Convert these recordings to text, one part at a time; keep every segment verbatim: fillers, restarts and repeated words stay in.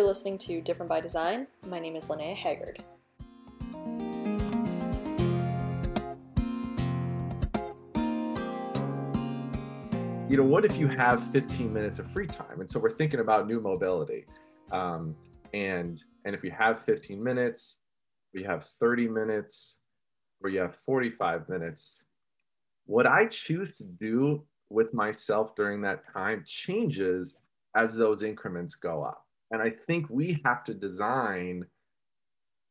You're listening to Different by Design. My name is Linnea Haggard. You know, what if you have fifteen minutes of free time? And so we're thinking about new mobility. Um, and and if you have fifteen minutes, we have thirty minutes, or you have forty-five minutes. What I choose to do with myself during that time changes as those increments go up. And I think we have to design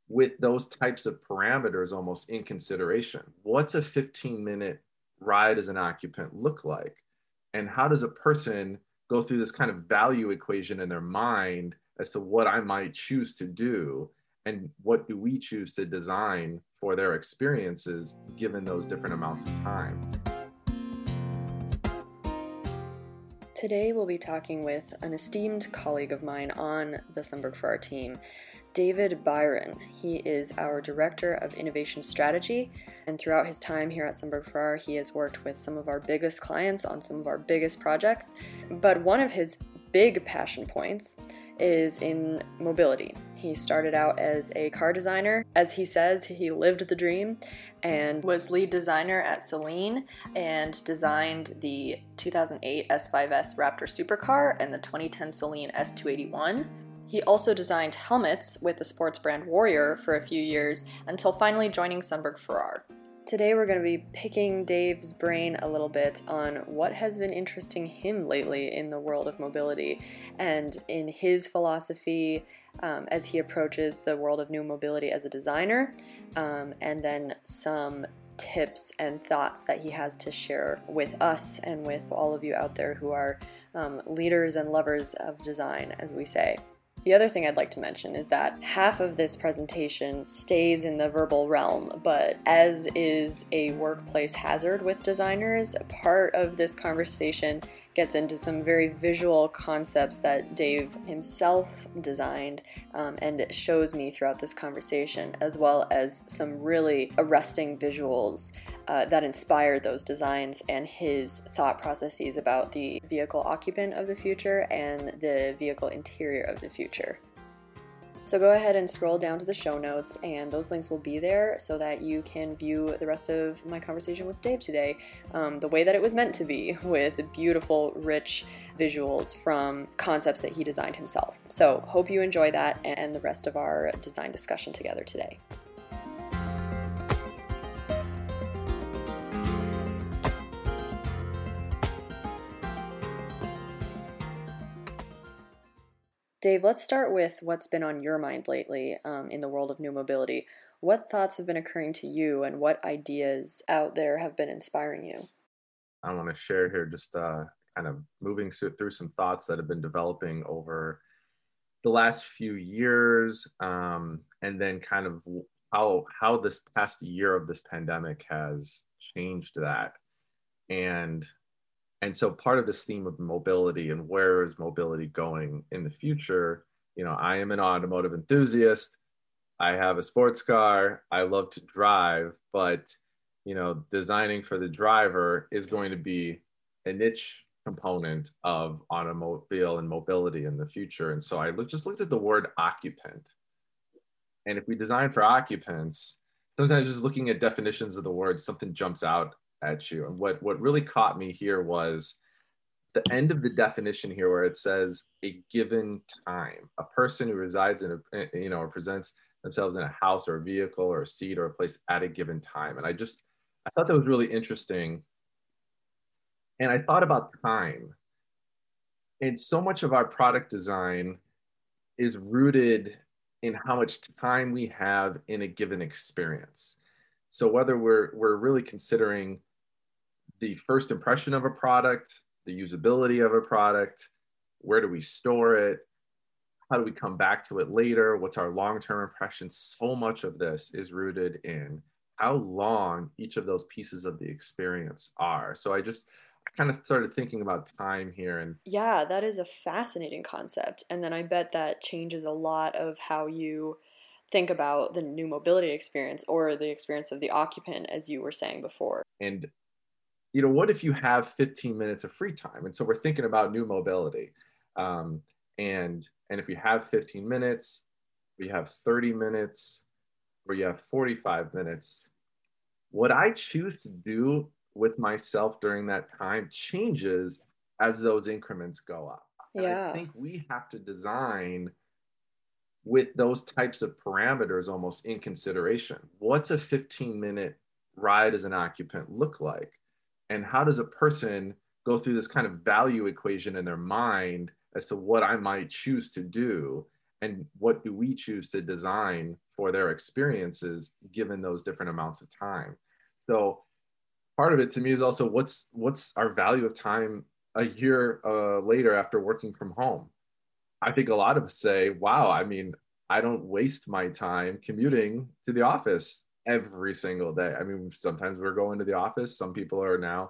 with those types of parameters almost in consideration. What's a fifteen minute ride as an occupant look like? And how does a person go through this kind of value equation in their mind as to what I might choose to do? And what do we choose to design for their experiences given those different amounts of time? Today we'll be talking with an esteemed colleague of mine on the Sundberg-Ferrar team, David Byron. He is our Director of Innovation Strategy, and throughout his time here at Sundberg-Ferrar, he has worked with some of our biggest clients on some of our biggest projects. But one of his big passion points is in mobility. He started out as a car designer. As he says, he lived the dream and was lead designer at Saleen and designed the two thousand eight S five S Raptor supercar and the twenty ten Saleen S two eighty-one. He also designed helmets with the sports brand Warrior for a few years until finally joining Sundberg-Ferrar. Today we're going to be picking Dave's brain a little bit on what has been interesting him lately in the world of mobility and in his philosophy um, as he approaches the world of new mobility as a designer, um, and then some tips and thoughts that he has to share with us and with all of you out there who are um, leaders and lovers of design, as we say. The other thing I'd like to mention is that half of this presentation stays in the verbal realm, but as is a workplace hazard with designers, part of this conversation gets into some very visual concepts that Dave himself designed um, and shows me throughout this conversation, as well as some really arresting visuals uh, that inspired those designs and his thought processes about the vehicle occupant of the future and the vehicle interior of the future. So go ahead and scroll down to the show notes, and those links will be there so that you can view the rest of my conversation with Dave today um, the way that it was meant to be, with beautiful, rich visuals from concepts that he designed himself. So hope you enjoy that and the rest of our design discussion together today. Dave, let's start with what's been on your mind lately um, in the world of new mobility. What thoughts have been occurring to you, and what ideas out there have been inspiring you? I want to share here just uh, kind of moving through some thoughts that have been developing over the last few years, um, and then kind of how how this past year of this pandemic has changed that. And And so part of this theme of mobility and where is mobility going in the future, you know, I am an automotive enthusiast. I have a sports car. I love to drive, but, you know, designing for the driver is going to be a niche component of automobile and mobility in the future. And so I look, just looked at the word occupant. And if we design for occupants, sometimes just looking at definitions of the word, something jumps out at you. And what, what really caught me here was the end of the definition here, where it says a given time, a person who resides in a, you know, or presents themselves in a house or a vehicle or a seat or a place at a given time. And I just, I thought that was really interesting. And I thought about time. And so much of our product design is rooted in how much time we have in a given experience. So whether we're we're really considering the first impression of a product, the usability of a product, where do we store it, how do we come back to it later, what's our long-term impression, so much of this is rooted in how long each of those pieces of the experience are. So I just I kind of started thinking about time here. And yeah, that is a fascinating concept. And then I bet that changes a lot of how you think about the new mobility experience or the experience of the occupant, as you were saying before. And, you know, what if you have fifteen minutes of free time? And so we're thinking about new mobility. Um, and And if you have fifteen minutes, or you have thirty minutes, or you have forty-five minutes, what I choose to do with myself during that time changes as those increments go up. Yeah. And I think we have to design with those types of parameters almost in consideration. What's a fifteen minute ride as an occupant look like? And how does a person go through this kind of value equation in their mind as to what I might choose to do? And what do we choose to design for their experiences given those different amounts of time? So part of it to me is also what's what's our value of time a year uh, later after working from home? I think a lot of us say, wow, I mean, I don't waste my time commuting to the office every single day. I mean, sometimes we're going to the office. Some people are now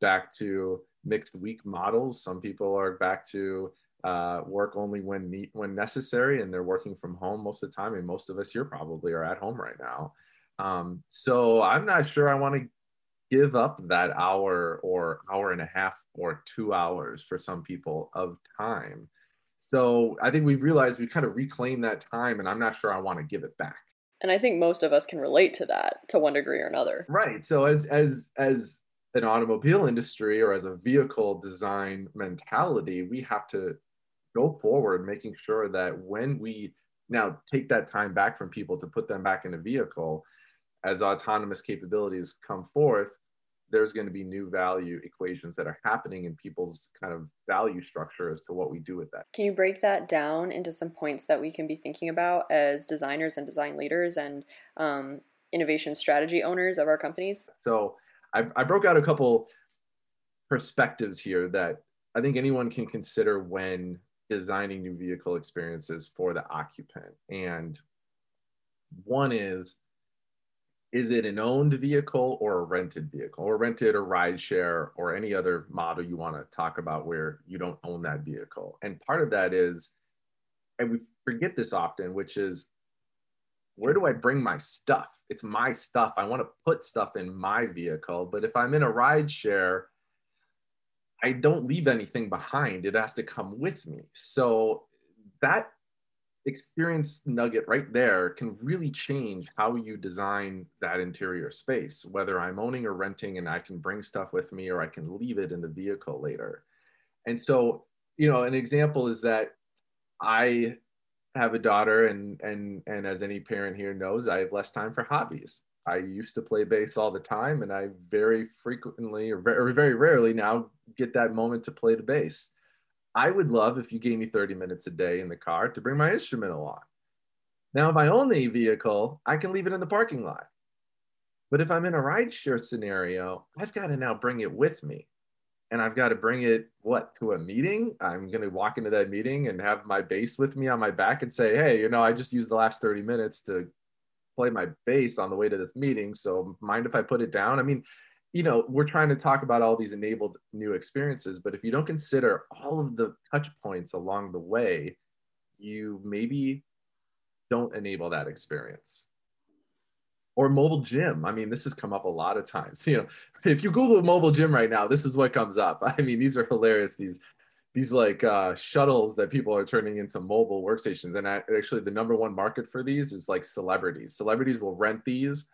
back to mixed week models. Some people are back to uh, work only when ne- when necessary, and they're working from home most of the time. And most of us here probably are at home right now. Um, so I'm not sure I want to give up that hour or hour and a half or two hours for some people of time. So I think we've realized we kind of reclaim that time, and I'm not sure I want to give it back. And I think most of us can relate to that to one degree or another. Right. So as as as an automobile industry or as a vehicle design mentality, we have to go forward making sure that when we now take that time back from people to put them back in a vehicle, as autonomous capabilities come forth, there's going to be new value equations that are happening in people's kind of value structure as to what we do with that. Can you break that down into some points that we can be thinking about as designers and design leaders and um, innovation strategy owners of our companies? So I, I broke out a couple perspectives here that I think anyone can consider when designing new vehicle experiences for the occupant. And one is, is it an owned vehicle or a rented vehicle, or rented or rideshare or any other model you want to talk about where you don't own that vehicle? And part of that is, and we forget this often, which is, where do I bring my stuff? It's my stuff. I want to put stuff in my vehicle. But if I'm in a rideshare, I don't leave anything behind. It has to come with me. So that experience nugget right there can really change how you design that interior space, whether I'm owning or renting, and I can bring stuff with me or I can leave it in the vehicle later. And so, you know, an example is that I have a daughter, and and and as any parent here knows, I have less time for hobbies. I used to play bass all the time, and I very frequently, or very, very rarely now, get that moment to play the bass. I would love if you gave me thirty minutes a day in the car to bring my instrument along. Now, if I own the vehicle, I can leave it in the parking lot. But if I'm in a rideshare scenario, I've got to now bring it with me. And I've got to bring it, what, to a meeting? I'm going to walk into that meeting and have my bass with me on my back and say, hey, you know, I just used the last thirty minutes to play my bass on the way to this meeting. So mind if I put it down? I mean, you know, we're trying to talk about all these enabled new experiences, but if you don't consider all of the touch points along the way, you maybe don't enable that experience. Or mobile gym. I mean, this has come up a lot of times. You know, if you Google mobile gym right now, this is what comes up. I mean, these are hilarious. These, these like uh, shuttles that people are turning into mobile workstations. And I, actually the number one market for these is like celebrities. Celebrities will rent these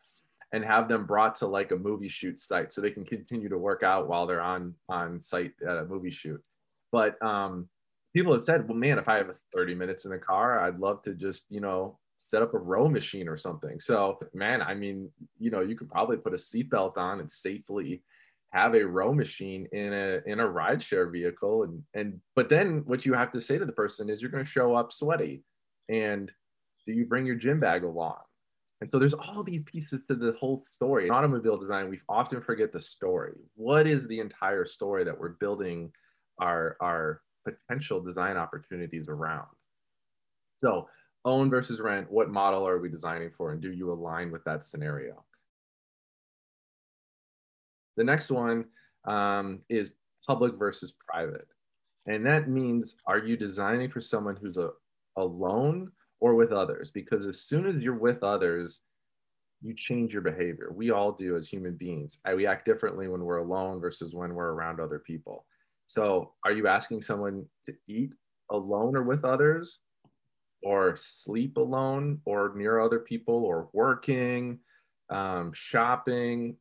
and have them brought to like a movie shoot site so they can continue to work out while they're on on site at a movie shoot. But um, people have said, well, man, if I have thirty minutes in the car, I'd love to just, you know, set up a row machine or something. So, man, I mean, you know, you could probably put a seatbelt on and safely have a row machine in a in a rideshare vehicle. And and but then what you have to say to the person is, you're going to show up sweaty. And do you bring your gym bag along? And so there's all these pieces to the whole story. In automobile design, we often forget the story. What is the entire story that we're building our, our potential design opportunities around? So own versus rent, what model are we designing for? And do you align with that scenario? The next one um, is public versus private. And that means, are you designing for someone who's a, alone or with others? Because as soon as you're with others, you change your behavior. We all do as human beings. We act differently when we're alone versus when we're around other people. So are you asking someone to eat alone or with others? or sleep alone or near other people or working, um, shopping.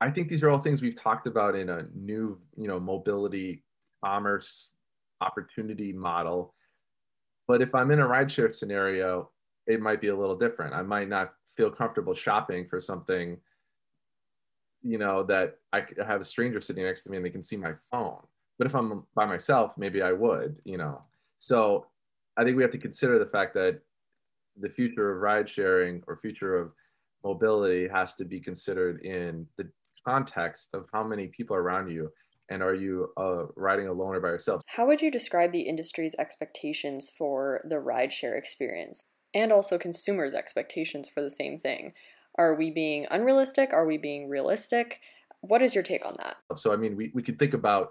I think these are all things we've talked about in a new, you know, mobility, commerce, opportunity model. But if I'm in a rideshare scenario, it might be a little different. I might not feel comfortable shopping for something, you know, that I have a stranger sitting next to me and they can see my phone. But if I'm by myself, maybe I would, you know. So I think we have to consider the fact that the future of ride sharing or future of mobility has to be considered in the context of how many people are around you, and are you uh, riding alone or by yourself. How would you describe the industry's expectations for the rideshare experience, and also consumers' expectations for the same thing? Are we being unrealistic? Are we being realistic? What is your take on that? So, I mean, we, we could think about,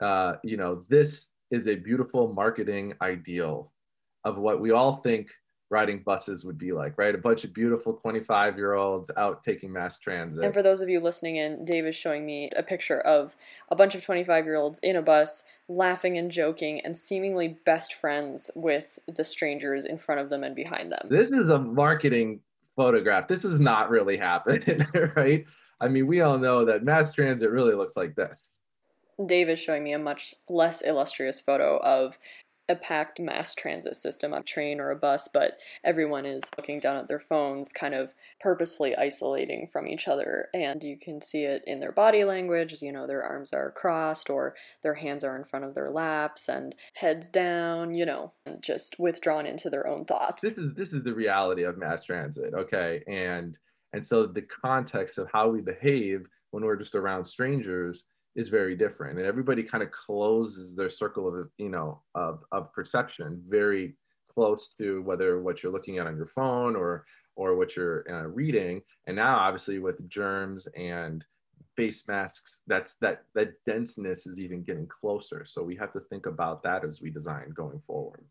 uh, you know, this is a beautiful marketing ideal of what we all think riding buses would be like, right? A bunch of beautiful twenty-five-year-olds out taking mass transit. And for those of you listening in, Dave is showing me a picture of a bunch of twenty-five-year-olds in a bus, laughing and joking, and seemingly best friends with the strangers in front of them and behind them. This is a marketing photograph. This is not really happening, right? I mean, we all know that mass transit really looks like this. Dave is showing me a much less illustrious photo of a packed mass transit system, a train or a bus, but everyone is looking down at their phones, kind of purposefully isolating from each other. And you can see it in their body language, you know, their arms are crossed or their hands are in front of their laps and heads down, you know, just withdrawn into their own thoughts. This is this is the reality of mass transit, okay? And and so the context of how we behave when we're just around strangers is very different, and everybody kind of closes their circle of, you know, of, of perception very close to whether what you're looking at on your phone or or what you're uh, reading. And now, obviously, with germs and face masks, that's that that denseness is even getting closer. So we have to think about that as we design going forward.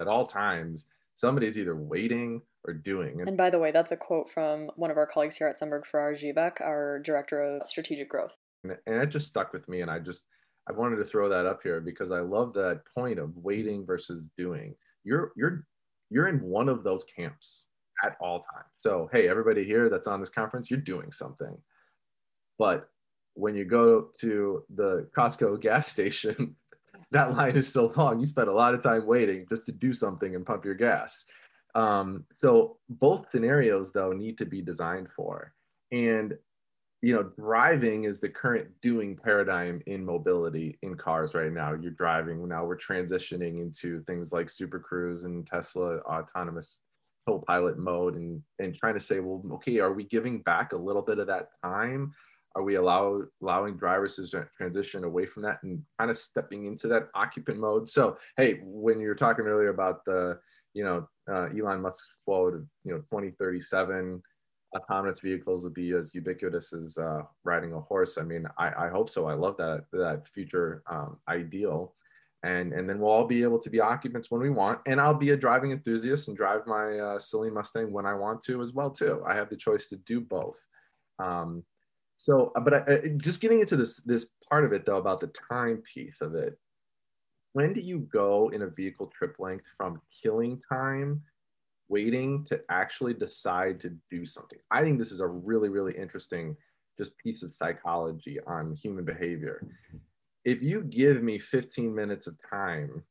At all times, somebody's either waiting or doing. And by the way, that's a quote from one of our colleagues here at Sundberg-Ferrar, Zivek, our director of strategic growth. And, and it just stuck with me. And I just, I wanted to throw that up here because I love that point of waiting versus doing. You're, you're, you're in one of those camps at all times. So, hey, everybody here that's on this conference, you're doing something. But when you go to the Costco gas station, that line is so long. You spend a lot of time waiting just to do something and pump your gas. Um, so both scenarios, though, need to be designed for. And, you know, driving is the current doing paradigm in mobility in cars right now. You're driving. Now we're transitioning into things like Super Cruise and Tesla autonomous co-pilot mode, and, and trying to say, well, okay, are we giving back a little bit of that time? Are we allow, allowing drivers to transition away from that and kind of stepping into that occupant mode? So, hey, when you were talking earlier about the, you know, uh, Elon Musk's quote of, you know, twenty thirty-seven, autonomous vehicles will be as ubiquitous as uh, riding a horse. I mean, I, I hope so. I love that that future um, ideal. And, and then we'll all be able to be occupants when we want. And I'll be a driving enthusiast and drive my uh, Saleen Mustang when I want to as well, too. I have the choice to do both. Um, So, but I, I, just getting into this this part of it, though, about the time piece of it, when do you go in a vehicle trip length from killing time, waiting, to actually decide to do something? I think this is a really, really interesting just piece of psychology on human behavior. If you give me fifteen minutes of time,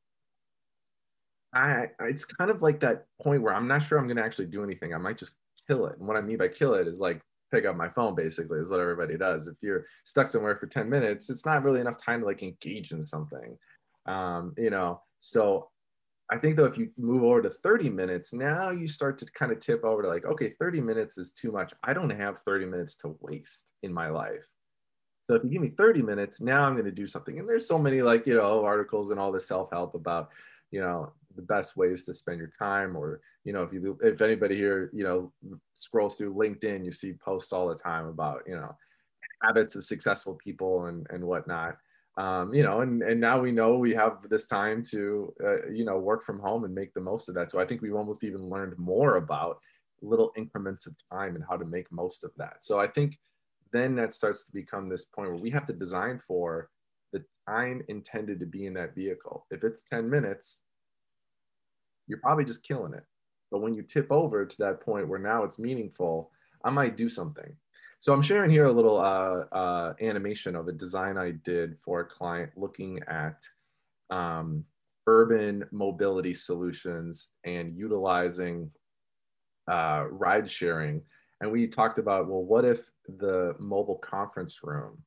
I it's kind of like that point where I'm not sure I'm going to actually do anything. I might just kill it. And what I mean by kill it is like, pick up my phone, basically, is what everybody does. If you're stuck somewhere for ten minutes, it's not really enough time to like engage in something, um, you know. So I think, though, if you move over to thirty minutes, now you start to kind of tip over to like, okay, thirty minutes is too much. I don't have thirty minutes to waste in my life. So if you give me thirty minutes, now I'm going to do something. And there's so many, like, you know, articles and all the self-help about, you know, the best ways to spend your time. Or, you know, if you, if anybody here, you know, scrolls through LinkedIn, you see posts all the time about, you know, habits of successful people and, and whatnot. Um, you know, and, and now we know we have this time to, uh, you know, work from home and make the most of that. So I think we've almost even learned more about little increments of time and how to make most of that. So I think then that starts to become this point where we have to design for the time intended to be in that vehicle. If it's ten minutes, you're probably just killing it. But when you tip over to that point where now it's meaningful, I might do something. So I'm sharing here a little uh, uh, animation of a design I did for a client looking at um, urban mobility solutions and utilizing uh, ride sharing. And we talked about, well, what if the mobile conference room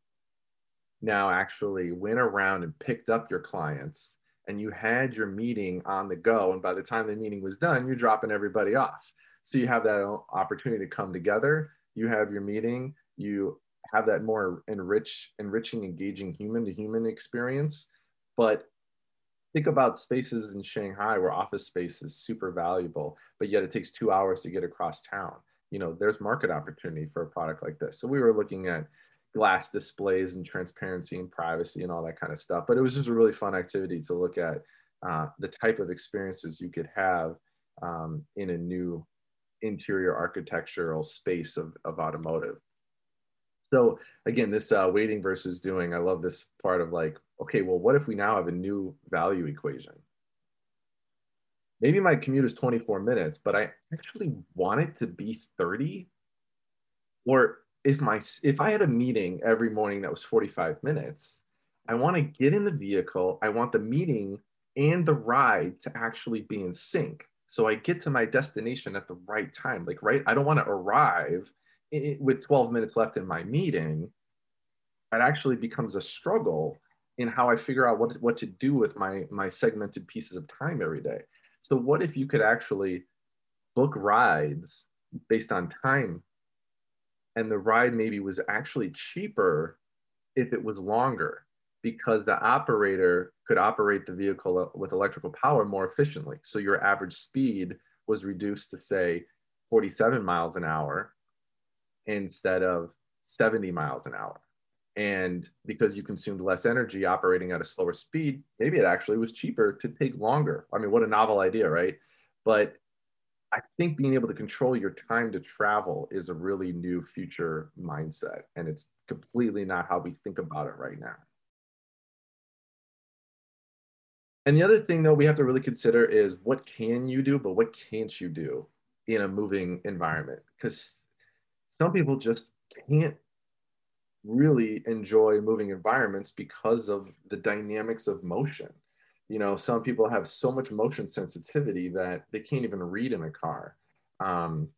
now actually went around and picked up your clients and you had your meeting on the go. And by the time the meeting was done, you're dropping everybody off. So you have that opportunity to come together. You have your meeting, you have that more enrich, enriching, engaging human to human experience. But think about spaces in Shanghai where office space is super valuable, but yet it takes two hours to get across town. You know, there's market opportunity for a product like this. So we were looking at glass displays and transparency and privacy and all that kind of stuff. But it was just a really fun activity to look at uh, the type of experiences you could have um, in a new interior architectural space of, of automotive. So again, this uh, waiting versus doing, I love this part of like, okay, well, what if we now have a new value equation? Maybe my commute is twenty-four minutes, but I actually want it to be thirty. Or if, my, if I had a meeting every morning that was forty-five minutes, I want to get in the vehicle. I want the meeting and the ride to actually be in sync. So I get to my destination at the right time. Like, right, I don't want to arrive in, with twelve minutes left in my meeting. That actually becomes a struggle in how I figure out what, what to do with my, my segmented pieces of time every day. So what if you could actually book rides based on time, and the ride maybe was actually cheaper if it was longer, because the operator could operate the vehicle with electrical power more efficiently. So your average speed was reduced to say forty-seven miles an hour instead of seventy miles an hour. And because you consumed less energy operating at a slower speed, maybe it actually was cheaper to take longer. I mean, what a novel idea, right? But I think being able to control your time to travel is a really new future mindset. And it's completely not how we think about it right now. And the other thing though we have to really consider is what can you do, but what can't you do in a moving environment? Because some people just can't really enjoy moving environments because of the dynamics of motion. You know, some people have so much motion sensitivity that they can't even read in a car. Um,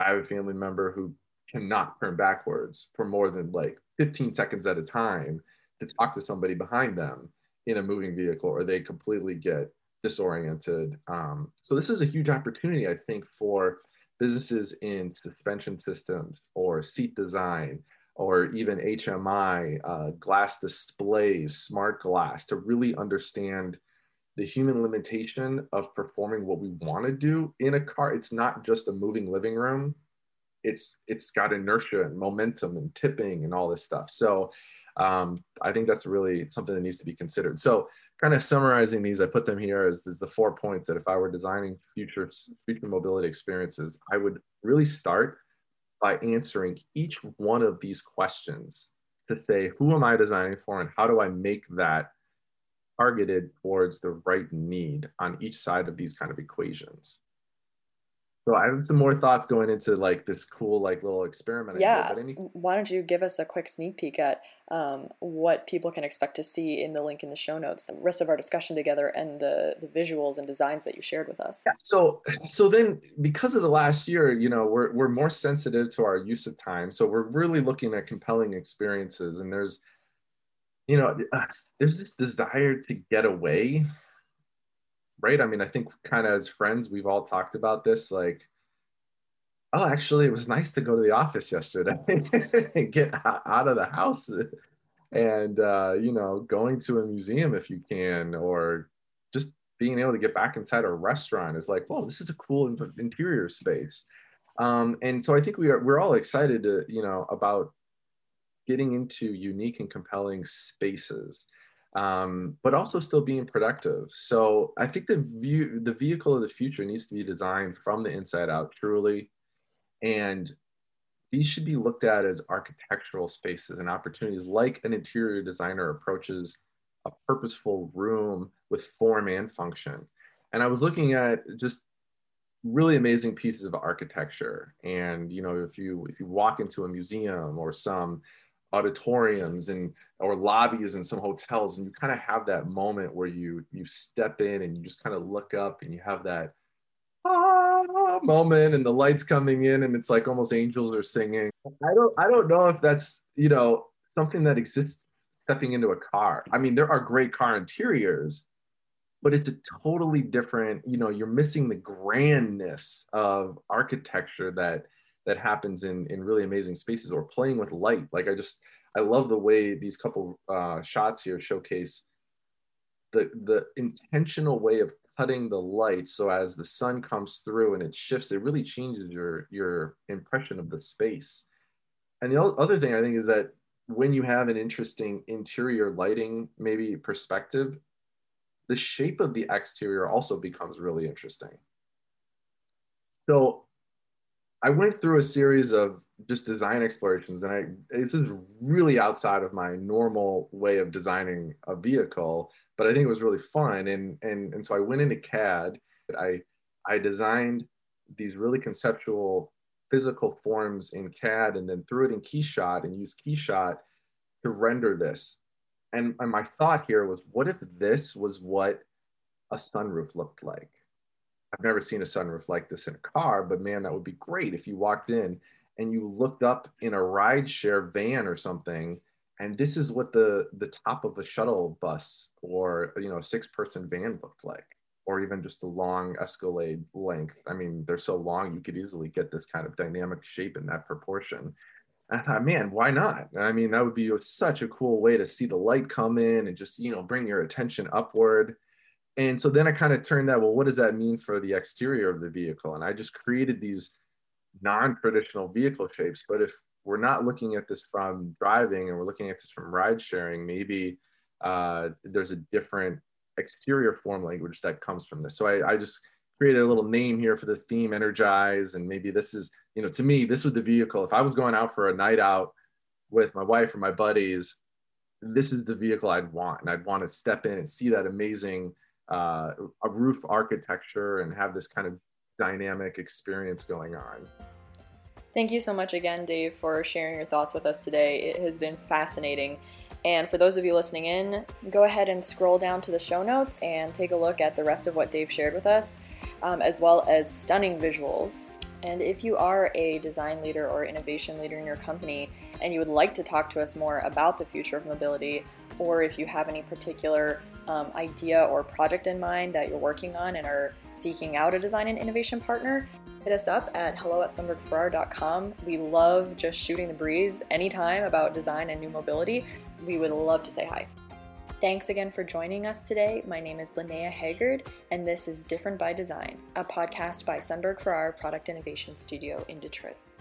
I have a family member who cannot turn backwards for more than like fifteen seconds at a time to talk to somebody behind them in a moving vehicle, or they completely get disoriented. Um, so this is a huge opportunity, I think, for businesses in suspension systems or seat design, or even H M I, uh, glass displays, smart glass, to really understand the human limitation of performing what we want to do in a car. It's not just a moving living room. It's, it's got inertia and momentum and tipping and all this stuff. So um, I think that's really something that needs to be considered. So kind of summarizing these, I put them here as, as the four points that if I were designing future, future mobility experiences, I would really start by answering each one of these questions to say, who am I designing for and how do I make that targeted towards the right need on each side of these kind of equations? So I have some more thoughts going into like this cool, like little experiment. Yeah. But any- Why don't you give us a quick sneak peek at um, what people can expect to see in the link in the show notes, the rest of our discussion together, and the, the visuals and designs that you shared with us. Yeah. So, so then because of the last year, you know, we're, we're more sensitive to our use of time. So we're really looking at compelling experiences, and there's, you know, there's this desire to get away. Right. I mean, I think kind of as friends, we've all talked about this, like, oh, actually, it was nice to go to the office yesterday and get out of the house and, uh, you know, going to a museum if you can, or just being able to get back inside a restaurant is like, well, this is a cool interior space. Um, and so I think we are, we're all excited to, you know, about getting into unique and compelling spaces. Um, but also still being productive. So I think the view, the vehicle of the future needs to be designed from the inside out, truly, and These should be looked at as architectural spaces and opportunities like an interior designer approaches a purposeful room with form and function. And I was looking at just really amazing pieces of architecture. And, you know, if you, if you walk into a museum or some auditoriums and or lobbies in some hotels, and you kind of have that moment where you you step in and you just kind of look up and you have that ah, moment, and the lights coming in, and it's like almost angels are singing. I don't I don't know if that's, you know, something that exists stepping into a car. I mean, there are great car interiors, but it's a totally different, you know, you're missing the grandness of architecture that that happens in, in really amazing spaces, or playing with light. Like I just, I love the way these couple uh, shots here showcase the, the intentional way of cutting the light. So as the sun comes through and it shifts, it really changes your, your impression of the space. And the other thing I think is that when you have an interesting interior lighting, maybe perspective, the shape of the exterior also becomes really interesting. So I went through a series of just design explorations, and I, this is really outside of my normal way of designing a vehicle, but I think it was really fun. And, and, and so I went into C A D, I, I designed these really conceptual physical forms in C A D, and then threw it in KeyShot and used KeyShot to render this. And, and my thought here was, what if this was what a sunroof looked like? I've never seen a sunroof like this in a car, but man, that would be great if you walked in and you looked up in a rideshare van or something, and this is what the, the top of a shuttle bus or, you know, a six-person van looked like, or even just a long Escalade length. I mean, they're so long, you could easily get this kind of dynamic shape in that proportion. And I thought, man, why not? I mean, that would be such a cool way to see the light come in and just, you know, bring your attention upward. And so then I kind of turned that, well, what does that mean for the exterior of the vehicle? And I just created these non-traditional vehicle shapes. But if we're not looking at this from driving and we're looking at this from ride sharing, maybe uh, there's a different exterior form language that comes from this. So I, I just created a little name here for the theme, Energize. And maybe this is, you know, to me, this was the vehicle. If I was going out for a night out with my wife or my buddies, this is the vehicle I'd want. And I'd want to step in and see that amazing Uh, a roof architecture and have this kind of dynamic experience going on. Thank you so much again, Dave, for sharing your thoughts with us today. It has been fascinating. And for those of you listening in, go ahead and scroll down to the show notes and take a look at the rest of what Dave shared with us, um, as well as stunning visuals. And if you are a design leader or innovation leader in your company and you would like to talk to us more about the future of mobility, or if you have any particular Um, idea or project in mind that you're working on and are seeking out a design and innovation partner, hit us up at hello at sundberg ferrar dot com. We love just shooting the breeze anytime about design and new mobility. We would love to say hi. Thanks again for joining us today. My name is Linnea Haggard, and this is Different by Design, a podcast by Sundberg-Ferrar Product Innovation Studio in Detroit.